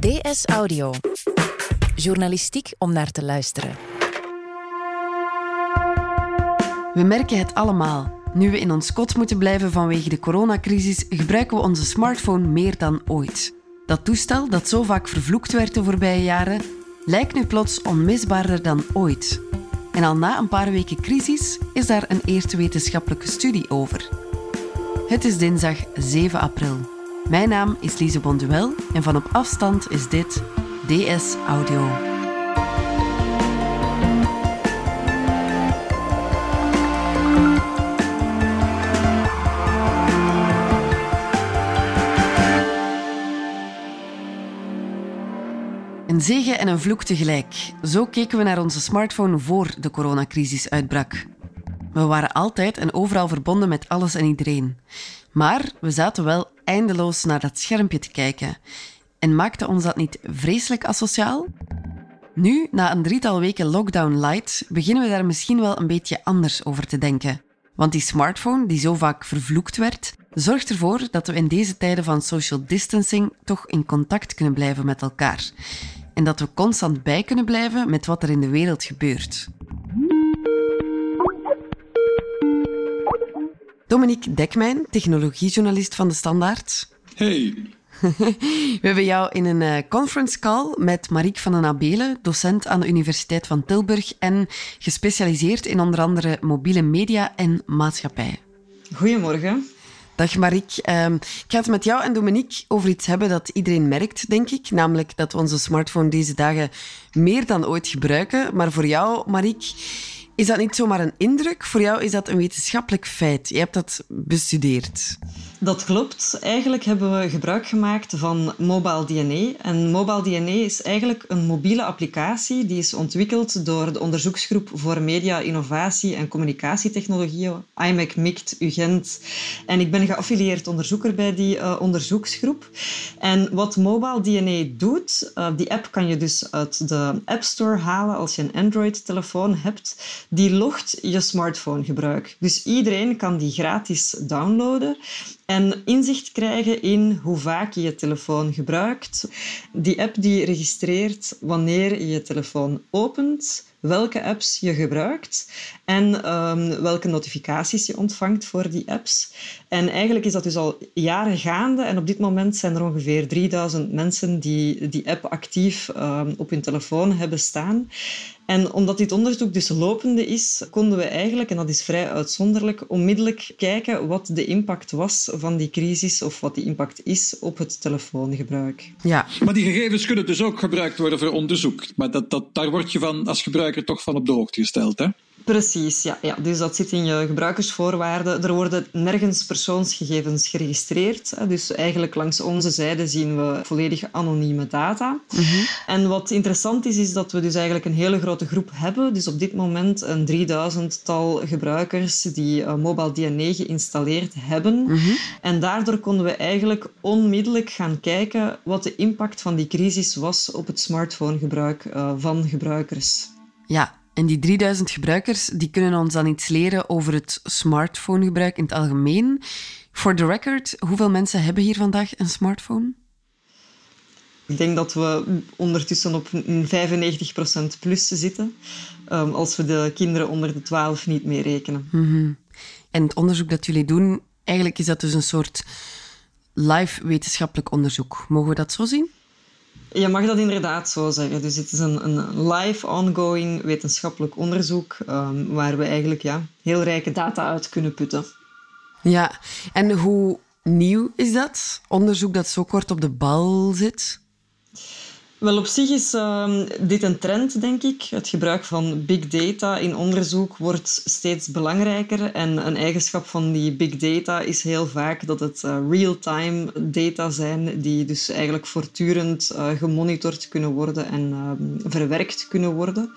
DS Audio. Journalistiek om naar te luisteren. We merken het allemaal. Nu we in ons kot moeten blijven vanwege de coronacrisis, gebruiken we onze smartphone meer dan ooit. Dat toestel, dat zo vaak vervloekt werd de voorbije jaren, lijkt nu plots onmisbaarder dan ooit. En al na een paar weken crisis is daar een eerste wetenschappelijke studie over. Het is dinsdag 7 april. Mijn naam is Lise Bonduel en van op afstand is dit DS Audio. Een zegen en een vloek tegelijk. Zo keken we naar onze smartphone voor de coronacrisis uitbrak. We waren altijd en overal verbonden met alles en iedereen. Maar we zaten wel eindeloos naar dat schermpje te kijken. En maakte ons dat niet vreselijk asociaal? Nu, na een drietal weken lockdown light, beginnen we daar misschien wel een beetje anders over te denken. Want die smartphone, die zo vaak vervloekt werd, zorgt ervoor dat we in deze tijden van social distancing toch in contact kunnen blijven met elkaar. En dat we constant bij kunnen blijven met wat er in de wereld gebeurt. Dominique Dekmijn, technologiejournalist van De Standaard. Hey. We hebben jou in een conference call met Mariek Vanden Abeele, docent aan de Universiteit van Tilburg en gespecialiseerd in onder andere mobiele media en maatschappij. Goedemorgen. Dag Mariek. Ik ga het met jou en Dominique over iets hebben dat iedereen merkt, denk ik. Namelijk dat we onze smartphone deze dagen meer dan ooit gebruiken. Maar voor jou, Mariek, is dat niet zomaar een indruk? Voor jou is dat een wetenschappelijk feit. Je hebt dat bestudeerd. Dat klopt. Eigenlijk hebben we gebruik gemaakt van Mobile DNA. En Mobile DNA is eigenlijk een mobiele applicatie die is ontwikkeld door de onderzoeksgroep voor media, innovatie en communicatietechnologieën, IMEC, MICT, Ugent. En ik ben geaffilieerd onderzoeker bij die onderzoeksgroep. En wat Mobile DNA doet, die app kan je dus uit de App Store halen als je een Android-telefoon hebt. Die logt je smartphonegebruik. Dus iedereen kan die gratis downloaden en inzicht krijgen in hoe vaak je je telefoon gebruikt. Die app die registreert wanneer je je telefoon opent, welke apps je gebruikt en welke notificaties je ontvangt voor die apps. En eigenlijk is dat dus al jaren gaande en op dit moment zijn er ongeveer 3000 mensen die die app actief op hun telefoon hebben staan. En omdat dit onderzoek dus lopende is, konden we eigenlijk, en dat is vrij uitzonderlijk, onmiddellijk kijken wat de impact was van die crisis of wat die impact is op het telefoongebruik. Ja. Maar die gegevens kunnen dus ook gebruikt worden voor onderzoek. Maar daar word je van als gebruiker toch van op de hoogte gesteld, hè? Precies, ja. Dus dat zit in je gebruikersvoorwaarden. Er worden nergens persoonsgegevens geregistreerd. Dus eigenlijk langs onze zijde zien we volledig anonieme data. Mm-hmm. En wat interessant is, is dat we dus eigenlijk een hele grote groep hebben. Dus op dit moment een 3000-tal gebruikers die Mobile DNA geïnstalleerd hebben. Mm-hmm. En daardoor konden we eigenlijk onmiddellijk gaan kijken wat de impact van die crisis was op het smartphonegebruik van gebruikers. Ja. En die 3000 gebruikers die kunnen ons dan iets leren over het smartphonegebruik in het algemeen. For the record, hoeveel mensen hebben hier vandaag een smartphone? Ik denk dat we ondertussen op 95% plus zitten, als we de kinderen onder de 12 niet mee rekenen. Mm-hmm. En het onderzoek dat jullie doen, eigenlijk is dat dus een soort live wetenschappelijk onderzoek. Mogen we dat zo zien? Je mag dat inderdaad zo zeggen. Dus het is een live, ongoing wetenschappelijk onderzoek waar we eigenlijk heel rijke data uit kunnen putten. Ja, en hoe nieuw is dat? Onderzoek dat zo kort op de bal zit? Wel, op zich is dit een trend, denk ik. Het gebruik van big data in onderzoek wordt steeds belangrijker. En een eigenschap van die big data is heel vaak dat het real-time data zijn die dus eigenlijk voortdurend gemonitord kunnen worden en verwerkt kunnen worden.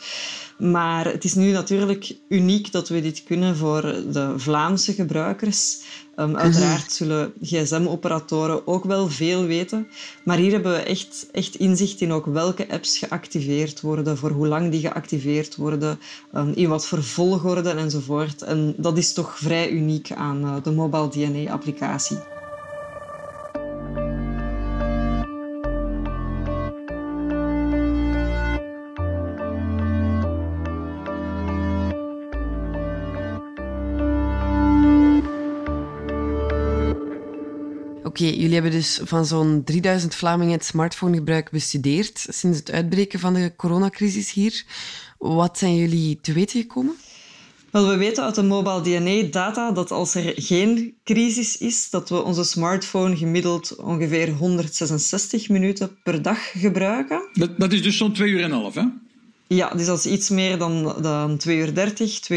Maar het is nu natuurlijk uniek dat we dit kunnen voor de Vlaamse gebruikers. Uiteraard zullen gsm-operatoren ook wel veel weten. Maar hier hebben we echt inzicht in ook welke apps geactiveerd worden, voor hoe lang die geactiveerd worden, in wat voor volgorde enzovoort. En dat is toch vrij uniek aan de Mobile DNA-applicatie. Oké, jullie hebben dus van zo'n 3000 Vlamingen het smartphonegebruik bestudeerd sinds het uitbreken van de coronacrisis hier. Wat zijn jullie te weten gekomen? Wel, we weten uit de mobile DNA-data dat als er geen crisis is, dat we onze smartphone gemiddeld ongeveer 166 minuten per dag gebruiken. Dat is dus zo'n 2,5 uur, hè? Ja, dus dat is iets meer dan 2:30, 2:46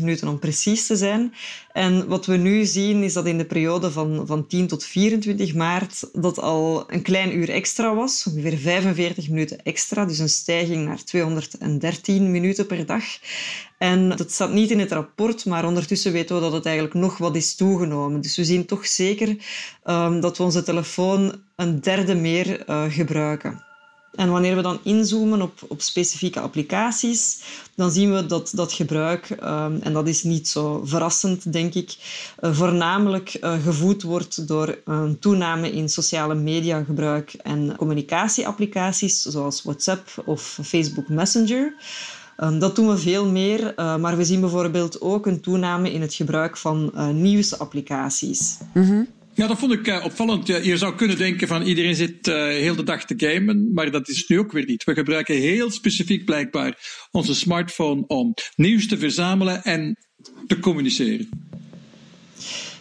minuten om precies te zijn. En wat we nu zien is dat in de periode van 10 tot 24 maart dat al een klein uur extra was, ongeveer 45 minuten extra, dus een stijging naar 213 minuten per dag. En dat staat niet in het rapport, maar ondertussen weten we dat het eigenlijk nog wat is toegenomen. Dus we zien toch zeker dat we onze telefoon een derde meer gebruiken. En wanneer we dan inzoomen op specifieke applicaties, dan zien we dat gebruik, en dat is niet zo verrassend, denk ik, voornamelijk gevoed wordt door een toename in sociale mediagebruik en communicatieapplicaties, zoals WhatsApp of Facebook Messenger. Dat doen we veel meer, maar we zien bijvoorbeeld ook een toename in het gebruik van nieuwsapplicaties. Mm-hmm. Ja, dat vond ik opvallend. Je zou kunnen denken van iedereen zit heel de dag te gamen, maar dat is nu ook weer niet. We gebruiken heel specifiek blijkbaar onze smartphone om nieuws te verzamelen en te communiceren.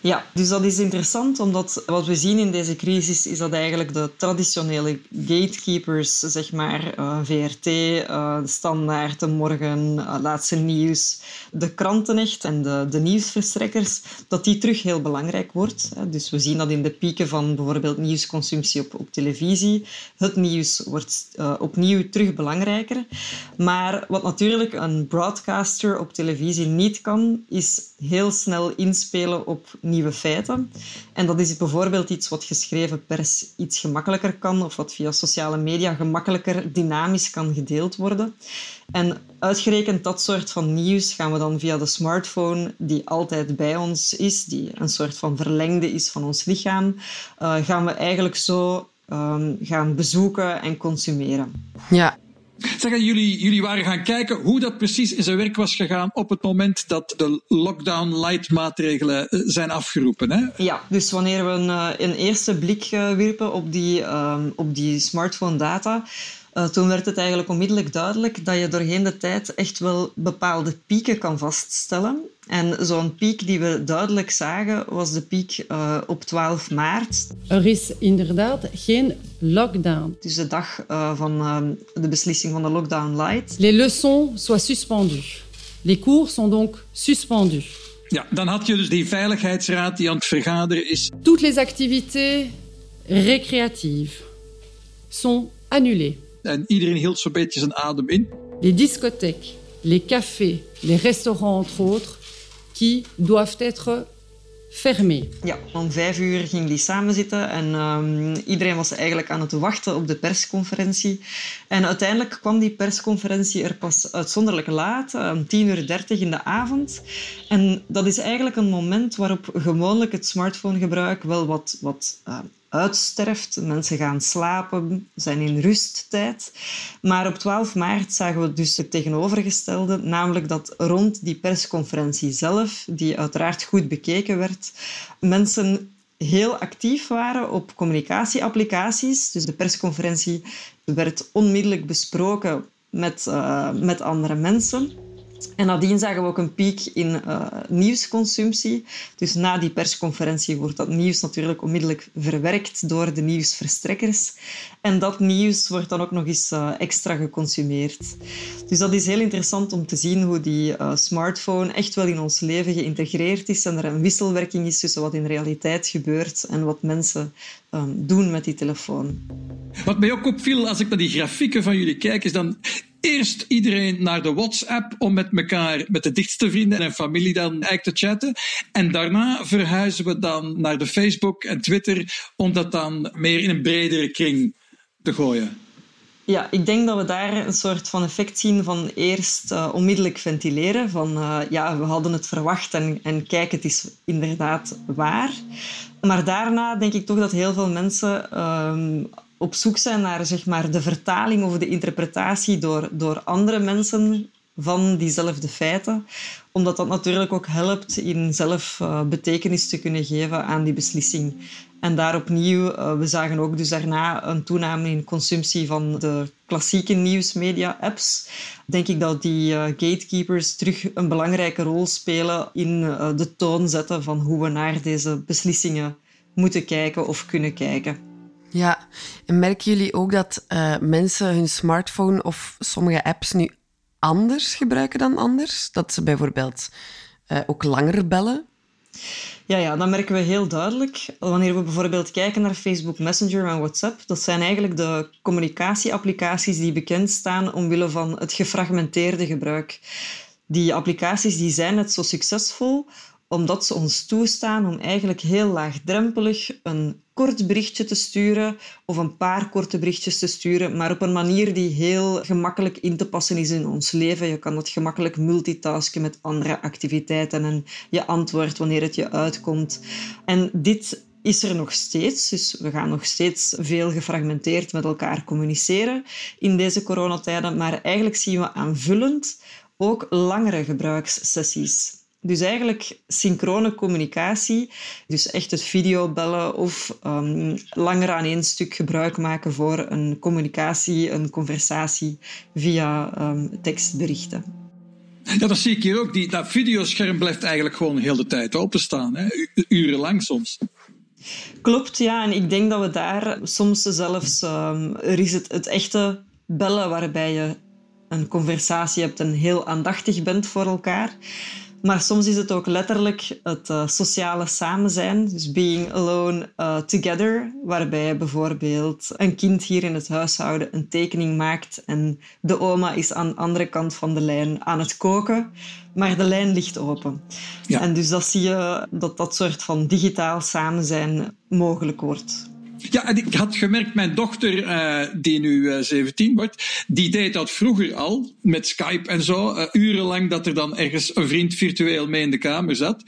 Ja, dus dat is interessant, omdat wat we zien in deze crisis is dat eigenlijk de traditionele gatekeepers, zeg maar, VRT, De Standaard, De Morgen, Laatste Nieuws, de kranten echt en de nieuwsverstrekkers, dat die terug heel belangrijk wordt. Dus we zien dat in de pieken van bijvoorbeeld nieuwsconsumptie op televisie. Het nieuws wordt opnieuw terug belangrijker. Maar wat natuurlijk een broadcaster op televisie niet kan, is heel snel inspelen op nieuwe feiten. En dat is bijvoorbeeld iets wat geschreven pers iets gemakkelijker kan of wat via sociale media gemakkelijker dynamisch kan gedeeld worden. En uitgerekend dat soort van nieuws gaan we dan via de smartphone, die altijd bij ons is, die een soort van verlengde is van ons lichaam, gaan we eigenlijk zo gaan bezoeken en consumeren. Ja. Zeg, jullie waren gaan kijken hoe dat precies in zijn werk was gegaan op het moment dat de lockdown-light maatregelen zijn afgeroepen, hè? Ja, dus wanneer we een eerste blik wierpen op die smartphone-data, toen werd het eigenlijk onmiddellijk duidelijk dat je doorheen de tijd echt wel bepaalde pieken kan vaststellen. En zo'n piek die we duidelijk zagen was de piek op 12 maart. Er is inderdaad geen lockdown. Dus de dag van de beslissing van de lockdown light. Les leçons soient suspendues. Les cours sont donc suspendus. Ja, dan had je dus die veiligheidsraad die aan het vergaderen is. Toutes les activités récréatives sont annulées. En iedereen hield zo'n beetje zijn adem in. Les discothèques, les cafés, les restaurants entre autres, die doivent être fermés. Ja, om 5 uur gingen die samen zitten en iedereen was eigenlijk aan het wachten op de persconferentie. En uiteindelijk kwam die persconferentie er pas uitzonderlijk laat, om 10:30 in de avond. En dat is eigenlijk een moment waarop gewoonlijk het smartphonegebruik wel wat uitsterft. Mensen gaan slapen, zijn in rusttijd. Maar op 12 maart zagen we dus het tegenovergestelde, namelijk dat rond die persconferentie zelf, die uiteraard goed bekeken werd, mensen heel actief waren op communicatieapplicaties. Dus de persconferentie werd onmiddellijk besproken met andere mensen. En nadien zagen we ook een piek in nieuwsconsumptie. Dus na die persconferentie wordt dat nieuws natuurlijk onmiddellijk verwerkt door de nieuwsverstrekkers. En dat nieuws wordt dan ook nog eens extra geconsumeerd. Dus dat is heel interessant om te zien hoe die smartphone echt wel in ons leven geïntegreerd is en er een wisselwerking is tussen wat in realiteit gebeurt en wat mensen doen met die telefoon. Wat mij ook opviel als ik naar die grafieken van jullie kijk, is dan eerst iedereen naar de WhatsApp om met elkaar, met de dichtste vrienden en familie dan eigenlijk te chatten. En daarna verhuizen we dan naar de Facebook en Twitter om dat dan meer in een bredere kring te gooien. Ja, ik denk dat we daar een soort van effect zien van eerst onmiddellijk ventileren. Van ja, we hadden het verwacht en kijk, het is inderdaad waar. Maar daarna denk ik toch dat heel veel mensen op zoek zijn naar, zeg maar, de vertaling of de interpretatie door andere mensen van diezelfde feiten. Omdat dat natuurlijk ook helpt in zelf betekenis te kunnen geven aan die beslissing. En daar opnieuw, we zagen ook dus daarna een toename in consumptie van de klassieke nieuwsmedia-apps. Denk ik dat die gatekeepers terug een belangrijke rol spelen in de toon zetten van hoe we naar deze beslissingen moeten kijken of kunnen kijken. Ja, en merken jullie ook dat mensen hun smartphone of sommige apps nu anders gebruiken dan anders? Dat ze bijvoorbeeld ook langer bellen? Ja, dat merken we heel duidelijk. Wanneer we bijvoorbeeld kijken naar Facebook Messenger en WhatsApp, dat zijn eigenlijk de communicatieapplicaties die bekend staan omwille van het gefragmenteerde gebruik. Die applicaties die zijn net zo succesvol omdat ze ons toestaan om eigenlijk heel laagdrempelig een kort berichtje te sturen of een paar korte berichtjes te sturen, maar op een manier die heel gemakkelijk in te passen is in ons leven. Je kan dat gemakkelijk multitasken met andere activiteiten en je antwoordt wanneer het je uitkomt. En dit is er nog steeds, dus we gaan nog steeds veel gefragmenteerd met elkaar communiceren in deze coronatijden, maar eigenlijk zien we aanvullend ook langere gebruikssessies. Dus eigenlijk synchrone communicatie, dus echt het videobellen of langer aan één stuk gebruik maken voor een communicatie, een conversatie via tekstberichten. Ja, dat zie ik hier ook. Dat videoscherm blijft eigenlijk gewoon de hele tijd openstaan, hè? Urenlang soms. Klopt, ja. En ik denk dat we daar soms zelfs... er is het echte bellen waarbij je een conversatie hebt en heel aandachtig bent voor elkaar... Maar soms is het ook letterlijk het sociale samen zijn. Dus being alone together. Waarbij bijvoorbeeld een kind hier in het huishouden een tekening maakt. En de oma is aan de andere kant van de lijn aan het koken. Maar de lijn ligt open. Ja. En dus dat zie je dat soort van digitaal samen zijn mogelijk wordt. Ja, en ik had gemerkt, mijn dochter, die nu 17 wordt, die deed dat vroeger al, met Skype en zo, urenlang dat er dan ergens een vriend virtueel mee in de kamer zat.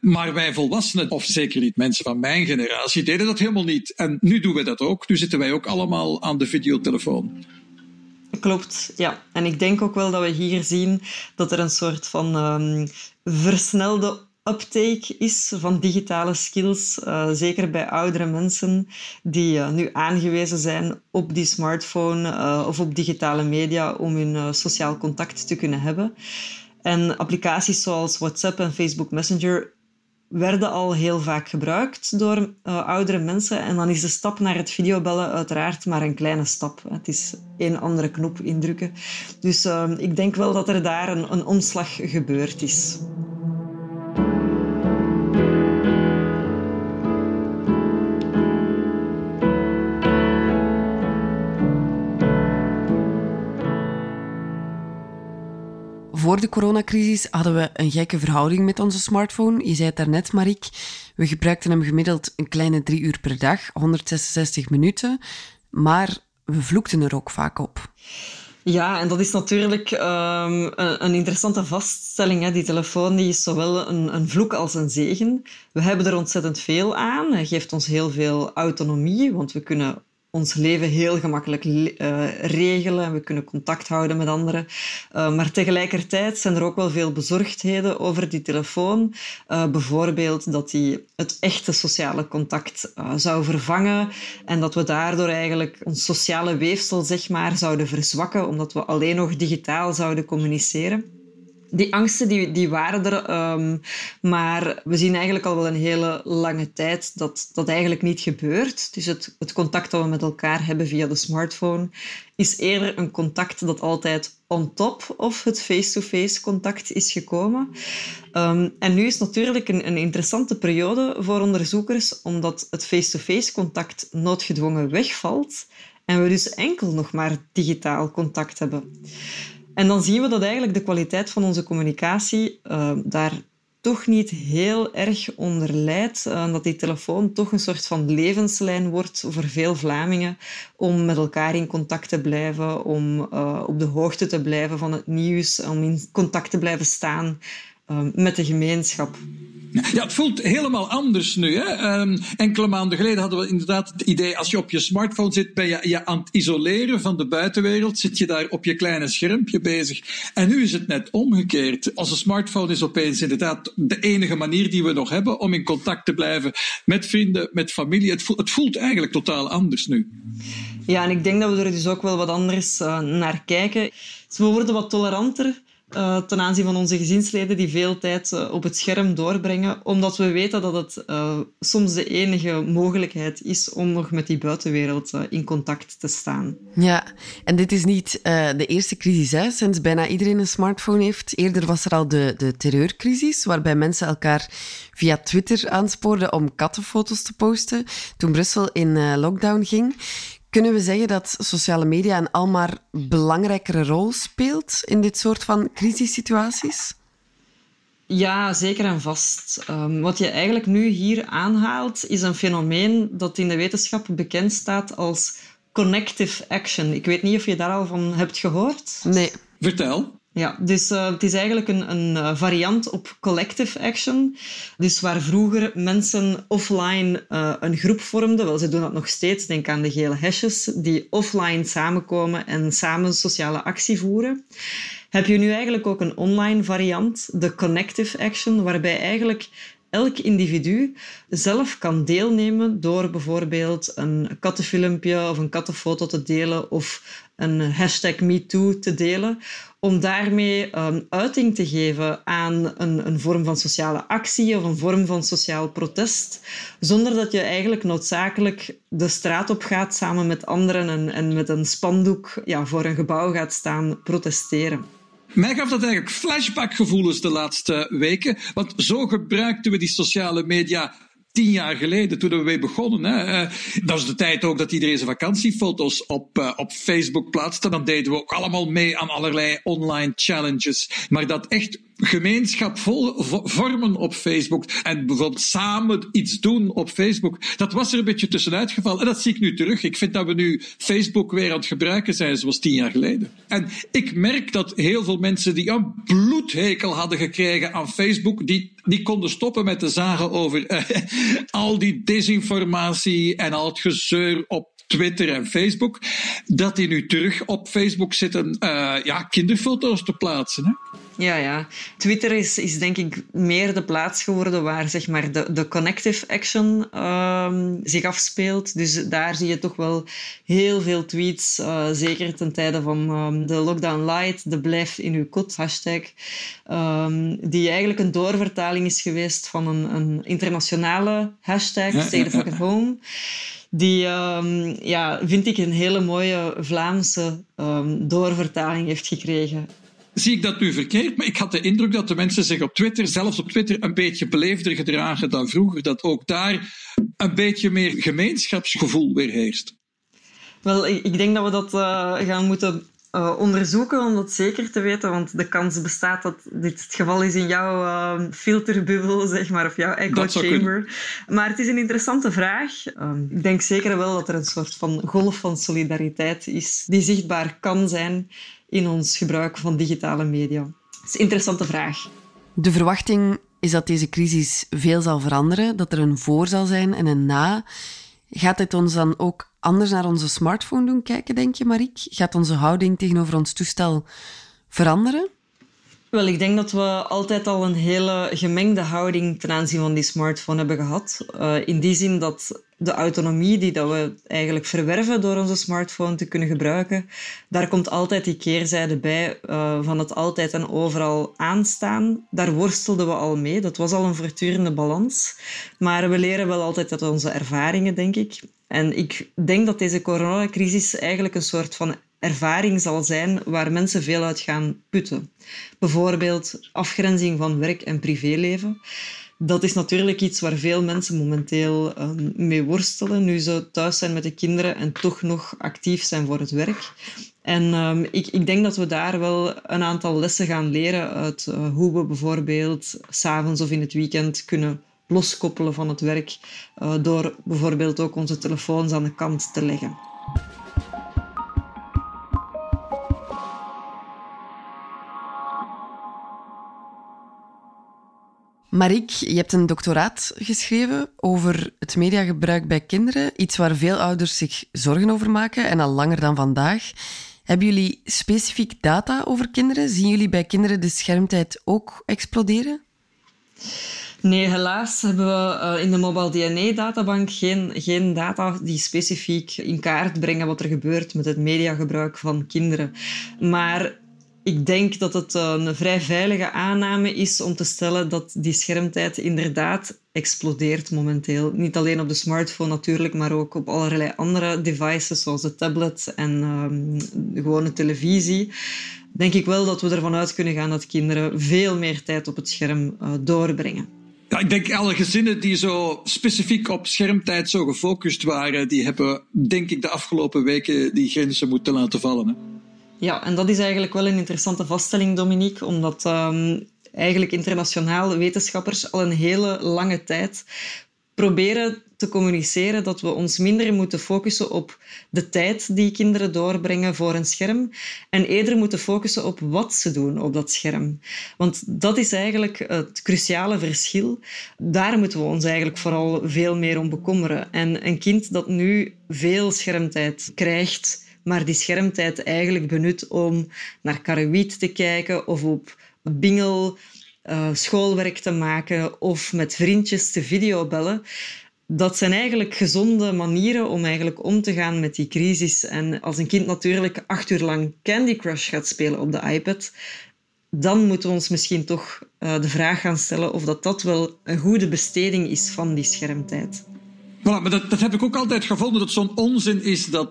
Maar wij volwassenen, of zeker niet mensen van mijn generatie, deden dat helemaal niet. En nu doen we dat ook, nu zitten wij ook allemaal aan de videotelefoon. Klopt, ja. En ik denk ook wel dat we hier zien dat er een soort van versnelde uptake is van digitale skills, zeker bij oudere mensen die nu aangewezen zijn op die smartphone of op digitale media om hun sociaal contact te kunnen hebben. En applicaties zoals WhatsApp en Facebook Messenger werden al heel vaak gebruikt door oudere mensen. En dan is de stap naar het videobellen uiteraard maar een kleine stap. Het is één andere knop indrukken. Dus ik denk wel dat er daar een omslag gebeurd is. Voor de coronacrisis hadden we een gekke verhouding met onze smartphone. Je zei het daarnet, Mariek. We gebruikten hem gemiddeld een kleine 3 uur per dag, 166 minuten. Maar we vloekten er ook vaak op. Ja, en dat is natuurlijk een interessante vaststelling, hè. Die telefoon die is zowel een vloek als een zegen. We hebben er ontzettend veel aan. Hij geeft ons heel veel autonomie, want we kunnen ons leven heel gemakkelijk regelen en we kunnen contact houden met anderen. Maar tegelijkertijd zijn er ook wel veel bezorgdheden over die telefoon. Bijvoorbeeld dat die het echte sociale contact zou vervangen en dat we daardoor eigenlijk ons sociale weefsel, zeg maar, zouden verzwakken omdat we alleen nog digitaal zouden communiceren. Die angsten die waren er, maar we zien eigenlijk al wel een hele lange tijd dat dat eigenlijk niet gebeurt. Dus het contact dat we met elkaar hebben via de smartphone is eerder een contact dat altijd on top of het face-to-face contact is gekomen. En nu is natuurlijk een interessante periode voor onderzoekers, omdat het face-to-face contact noodgedwongen wegvalt en we dus enkel nog maar digitaal contact hebben. En dan zien we dat eigenlijk de kwaliteit van onze communicatie daar toch niet heel erg onder leidt. Dat die telefoon toch een soort van levenslijn wordt voor veel Vlamingen om met elkaar in contact te blijven, om op de hoogte te blijven van het nieuws, om in contact te blijven staan met de gemeenschap. Ja, het voelt helemaal anders nu, hè? Enkele maanden geleden hadden we inderdaad het idee, als je op je smartphone zit, ben je aan het isoleren van de buitenwereld, zit je daar op je kleine schermpje bezig. En nu is het net omgekeerd. Onze smartphone is opeens inderdaad de enige manier die we nog hebben om in contact te blijven met vrienden, met familie. Het voelt eigenlijk totaal anders nu. Ja, en ik denk dat we er dus ook wel wat anders naar kijken. Dus we worden wat toleranter ten aanzien van onze gezinsleden die veel tijd op het scherm doorbrengen, omdat we weten dat het soms de enige mogelijkheid is om nog met die buitenwereld in contact te staan. Ja, en dit is niet de eerste crisis, hè, sinds bijna iedereen een smartphone heeft. Eerder was er al de terreurcrisis, waarbij mensen elkaar via Twitter aanspoorden om kattenfoto's te posten, toen Brussel in lockdown ging. Kunnen we zeggen dat sociale media een almaar belangrijkere rol speelt in dit soort van crisissituaties? Ja, zeker en vast. Wat je eigenlijk nu hier aanhaalt, is een fenomeen dat in de wetenschap bekend staat als connective action. Ik weet niet of je daar al van hebt gehoord. Nee. Vertel. Ja, dus het is eigenlijk een variant op collective action. Dus waar vroeger mensen offline een groep vormden, wel, ze doen dat nog steeds, denk aan de gele hesjes, die offline samenkomen en samen sociale actie voeren. Heb je nu eigenlijk ook een online variant, de connective action, waarbij eigenlijk elk individu zelf kan deelnemen door bijvoorbeeld een kattenfilmpje of een kattenfoto te delen of een hashtag MeToo te delen, om daarmee uiting te geven aan een vorm van sociale actie of een vorm van sociaal protest, zonder dat je eigenlijk noodzakelijk de straat op gaat samen met anderen en met een spandoek voor een gebouw gaat staan protesteren. Mij gaf dat eigenlijk flashbackgevoelens de laatste weken. Want zo gebruikten we die sociale media 10 jaar geleden, toen we mee begonnen. Hè. Dat is de tijd ook dat iedereen zijn vakantiefoto's op Facebook plaatste. Dan deden we ook allemaal mee aan allerlei online challenges. Maar dat echt gemeenschap vormen op Facebook en bijvoorbeeld samen iets doen op Facebook, dat was er een beetje tussenuit gevallen. En dat zie ik nu terug. Ik vind dat we nu Facebook weer aan het gebruiken zijn zoals 10 jaar geleden. En ik merk dat heel veel mensen die een bloedhekel hadden gekregen aan Facebook, die konden stoppen met te zagen over al die desinformatie en al het gezeur op Twitter en Facebook, dat die nu terug op Facebook zitten kinderfoto's te plaatsen, hè? Ja. Twitter is denk ik meer de plaats geworden waar zeg maar, de connective action zich afspeelt. Dus daar zie je toch wel heel veel tweets, zeker ten tijde van de lockdown light, de blijf in uw kot hashtag, die eigenlijk een doorvertaling is geweest van een internationale hashtag, stay the fuck at home. Die vind ik een hele mooie Vlaamse doorvertaling heeft gekregen. Zie ik dat nu verkeerd, maar ik had de indruk dat de mensen zich op Twitter, zelfs op Twitter, een beetje beleefder gedragen dan vroeger. Dat ook daar een beetje meer gemeenschapsgevoel weer heerst. Wel, ik denk dat we dat gaan moeten onderzoeken om dat zeker te weten, want de kans bestaat dat dit het geval is in jouw filterbubbel, zeg maar, of jouw echo chamber. Maar het is een interessante vraag. Ik denk zeker wel dat er een soort van golf van solidariteit is die zichtbaar kan zijn in ons gebruik van digitale media. Dat is een interessante vraag. De verwachting is dat deze crisis veel zal veranderen, dat er een voor zal zijn en een na. Gaat dit ons dan ook anders naar onze smartphone doen kijken, denk je, Mariek? Gaat onze houding tegenover ons toestel veranderen? Wel, ik denk dat we altijd al een hele gemengde houding ten aanzien van die smartphone hebben gehad. In die zin dat de autonomie die dat we eigenlijk verwerven door onze smartphone te kunnen gebruiken, daar komt altijd die keerzijde bij van het altijd en overal aanstaan. Daar worstelden we al mee. Dat was al een voortdurende balans. Maar we leren wel altijd uit onze ervaringen, denk ik. En ik denk dat deze coronacrisis eigenlijk een soort van ervaring zal zijn waar mensen veel uit gaan putten. Bijvoorbeeld afgrenzing van werk en privéleven. Dat is natuurlijk iets waar veel mensen momenteel mee worstelen, nu ze thuis zijn met de kinderen en toch nog actief zijn voor het werk. En ik denk dat we daar wel een aantal lessen gaan leren uit hoe we bijvoorbeeld 's avonds of in het weekend kunnen loskoppelen van het werk door bijvoorbeeld ook onze telefoons aan de kant te leggen. Mariek, je hebt een doctoraat geschreven over het mediagebruik bij kinderen. Iets waar veel ouders zich zorgen over maken en al langer dan vandaag. Hebben jullie specifiek data over kinderen? Zien jullie bij kinderen de schermtijd ook exploderen? Nee, helaas hebben we in de Mobile DNA-databank geen data die specifiek in kaart brengen wat er gebeurt met het mediagebruik van kinderen. Maar ik denk dat het een vrij veilige aanname is om te stellen dat die schermtijd inderdaad explodeert momenteel. Niet alleen op de smartphone natuurlijk, maar ook op allerlei andere devices zoals de tablet en de gewone televisie. Denk ik wel dat we ervan uit kunnen gaan dat kinderen veel meer tijd op het scherm doorbrengen. Ja, ik denk alle gezinnen die zo specifiek op schermtijd zo gefocust waren, die hebben denk ik de afgelopen weken die grenzen moeten laten vallen. Hè? Ja, en dat is eigenlijk wel een interessante vaststelling, Dominique, omdat eigenlijk internationaal wetenschappers al een hele lange tijd proberen te communiceren dat we ons minder moeten focussen op de tijd die kinderen doorbrengen voor een scherm en eerder moeten focussen op wat ze doen op dat scherm. Want dat is eigenlijk het cruciale verschil. Daar moeten we ons eigenlijk vooral veel meer om bekommeren. En een kind dat nu veel schermtijd krijgt, maar die schermtijd eigenlijk benut om naar Karrewiet te kijken of op bingel schoolwerk te maken of met vriendjes te videobellen. Dat zijn eigenlijk gezonde manieren om eigenlijk om te gaan met die crisis. En als een kind natuurlijk 8 uur lang Candy Crush gaat spelen op de iPad, dan moeten we ons misschien toch de vraag gaan stellen of dat wel een goede besteding is van die schermtijd. Voilà, maar dat heb ik ook altijd gevonden, dat zo'n onzin is dat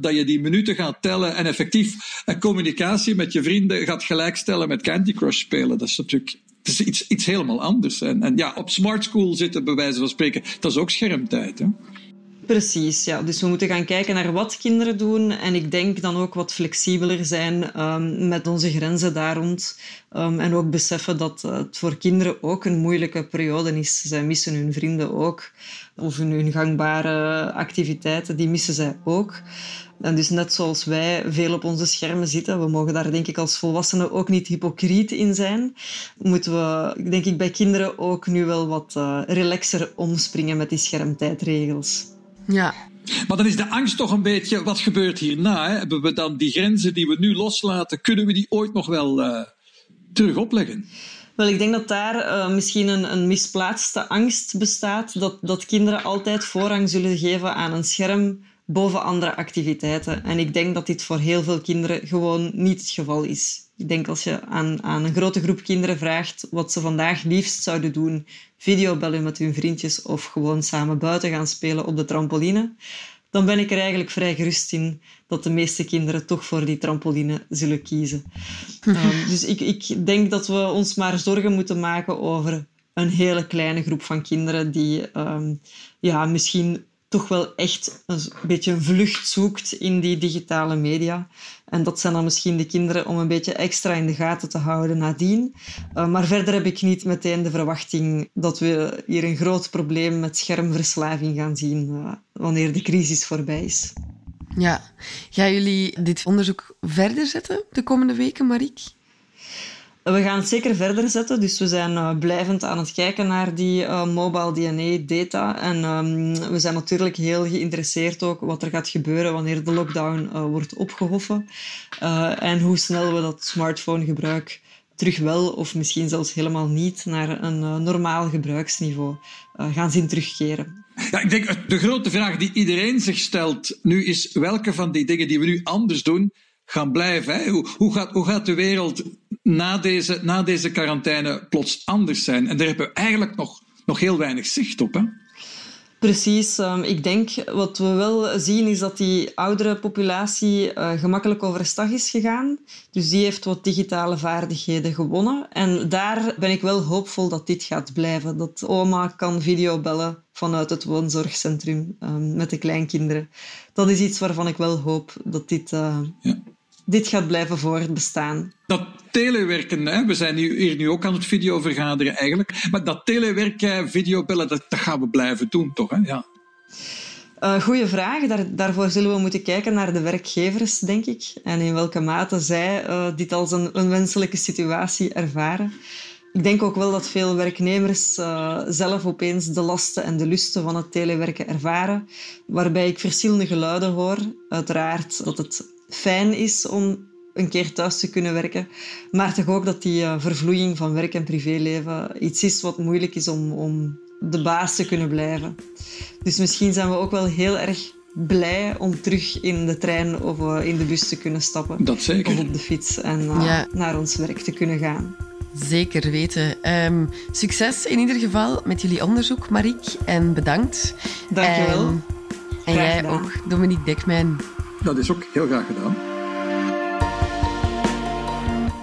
je die minuten gaat tellen en effectief communicatie met je vrienden gaat gelijkstellen met Candy Crush spelen. Dat is natuurlijk iets helemaal anders. En ja, op Smart School zitten, bij wijze van spreken, dat is ook schermtijd, hè? Precies, ja. Dus we moeten gaan kijken naar wat kinderen doen. En ik denk dan ook wat flexibeler zijn met onze grenzen daar rond. En ook beseffen dat het voor kinderen ook een moeilijke periode is. Zij missen hun vrienden ook. Of hun gangbare activiteiten, die missen zij ook. En dus net zoals wij veel op onze schermen zitten, we mogen daar denk ik als volwassenen ook niet hypocriet in zijn, moeten we denk ik bij kinderen ook nu wel wat relaxer omspringen met die schermtijdregels. Ja. Maar dan is de angst toch een beetje, wat gebeurt hierna? Hè? Hebben we dan die grenzen die we nu loslaten, kunnen we die ooit nog wel terug opleggen? Wel, ik denk dat daar misschien een misplaatste angst bestaat dat kinderen altijd voorrang zullen geven aan een scherm boven andere activiteiten. En ik denk dat dit voor heel veel kinderen gewoon niet het geval is. Ik denk als je aan een grote groep kinderen vraagt wat ze vandaag liefst zouden doen, videobellen met hun vriendjes of gewoon samen buiten gaan spelen op de trampoline, dan ben ik er eigenlijk vrij gerust in dat de meeste kinderen toch voor die trampoline zullen kiezen. Dus ik denk dat we ons maar zorgen moeten maken over een hele kleine groep van kinderen die misschien toch wel echt een beetje een vlucht zoekt in die digitale media. En dat zijn dan misschien de kinderen om een beetje extra in de gaten te houden nadien. Maar verder heb ik niet meteen de verwachting dat we hier een groot probleem met schermverslaving gaan zien wanneer de crisis voorbij is. Ja. Gaan jullie dit onderzoek verder zetten de komende weken, Mariek? We gaan het zeker verder zetten, dus we zijn blijvend aan het kijken naar die mobile DNA-data. En we zijn natuurlijk heel geïnteresseerd ook wat er gaat gebeuren wanneer de lockdown wordt opgehoffen. En hoe snel we dat smartphonegebruik terug wel, of misschien zelfs helemaal niet, naar een normaal gebruiksniveau gaan zien terugkeren. Ja, ik denk de grote vraag die iedereen zich stelt nu is welke van die dingen die we nu anders doen gaan blijven. Hè? Hoe gaat de wereld na deze quarantaine plots anders zijn? En daar hebben we eigenlijk nog heel weinig zicht op, hè? Precies. Ik denk, wat we wel zien, is dat die oudere populatie gemakkelijk overstag is gegaan. Dus die heeft wat digitale vaardigheden gewonnen. En daar ben ik wel hoopvol dat dit gaat blijven. Dat oma kan videobellen vanuit het woonzorgcentrum met de kleinkinderen. Dat is iets waarvan ik wel hoop dat dit... Dit gaat blijven voortbestaan. Dat telewerken, hè? We zijn hier nu ook aan het videovergaderen eigenlijk. Maar dat telewerken, videobellen, dat gaan we blijven doen, toch? Hè? Ja. Goeie vraag. Daarvoor zullen we moeten kijken naar de werkgevers, denk ik. En in welke mate zij dit als een wenselijke situatie ervaren. Ik denk ook wel dat veel werknemers zelf opeens de lasten en de lusten van het telewerken ervaren, waarbij ik verschillende geluiden hoor. Uiteraard dat het fijn is om een keer thuis te kunnen werken, maar toch ook dat die vervloeiing van werk en privéleven iets is wat moeilijk is om de baas te kunnen blijven. Dus misschien zijn we ook wel heel erg blij om terug in de trein of in de bus te kunnen stappen. Dat zeker. Of op de fiets en naar ons werk te kunnen gaan. Zeker weten. Succes in ieder geval met jullie onderzoek, Mariek. En bedankt. Dank je wel. En jij ook, Dominique Dekmijn. Dat is ook heel graag gedaan.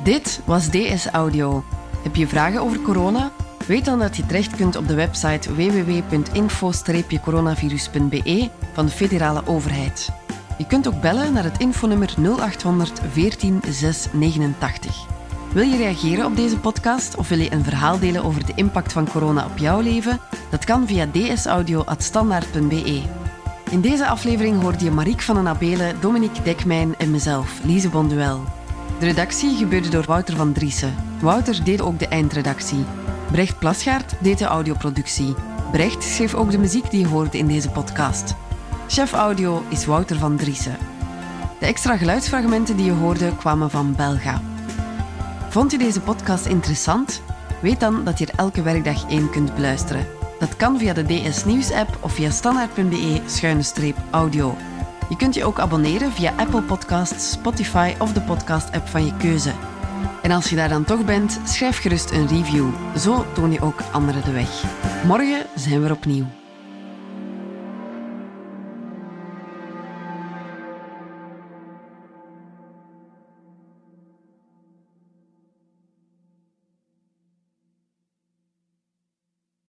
Dit was DS Audio. Heb je vragen over corona? Weet dan dat je terecht kunt op de website www.info-coronavirus.be van de federale overheid. Je kunt ook bellen naar het infonummer 0800 14 689. Wil je reageren op deze podcast of wil je een verhaal delen over de impact van corona op jouw leven? Dat kan via dsaudio@standaard.be. In deze aflevering hoorde je Mariek Vanden Abeele, Dominique Dekmijn en mezelf, Lise Bonduel. De redactie gebeurde door Wouter van Driessen. Wouter deed ook de eindredactie. Brecht Plasgaard deed de audioproductie. Brecht schreef ook de muziek die je hoorde in deze podcast. Chef audio is Wouter van Driessen. De extra geluidsfragmenten die je hoorde kwamen van Belga. Vond je deze podcast interessant? Weet dan dat je er elke werkdag één kunt beluisteren. Dat kan via de DS Nieuws app of via standaard.be/audio. Je kunt je ook abonneren via Apple Podcasts, Spotify of de podcast app van je keuze. En als je daar dan toch bent, schrijf gerust een review. Zo toon je ook anderen de weg. Morgen zijn we er opnieuw.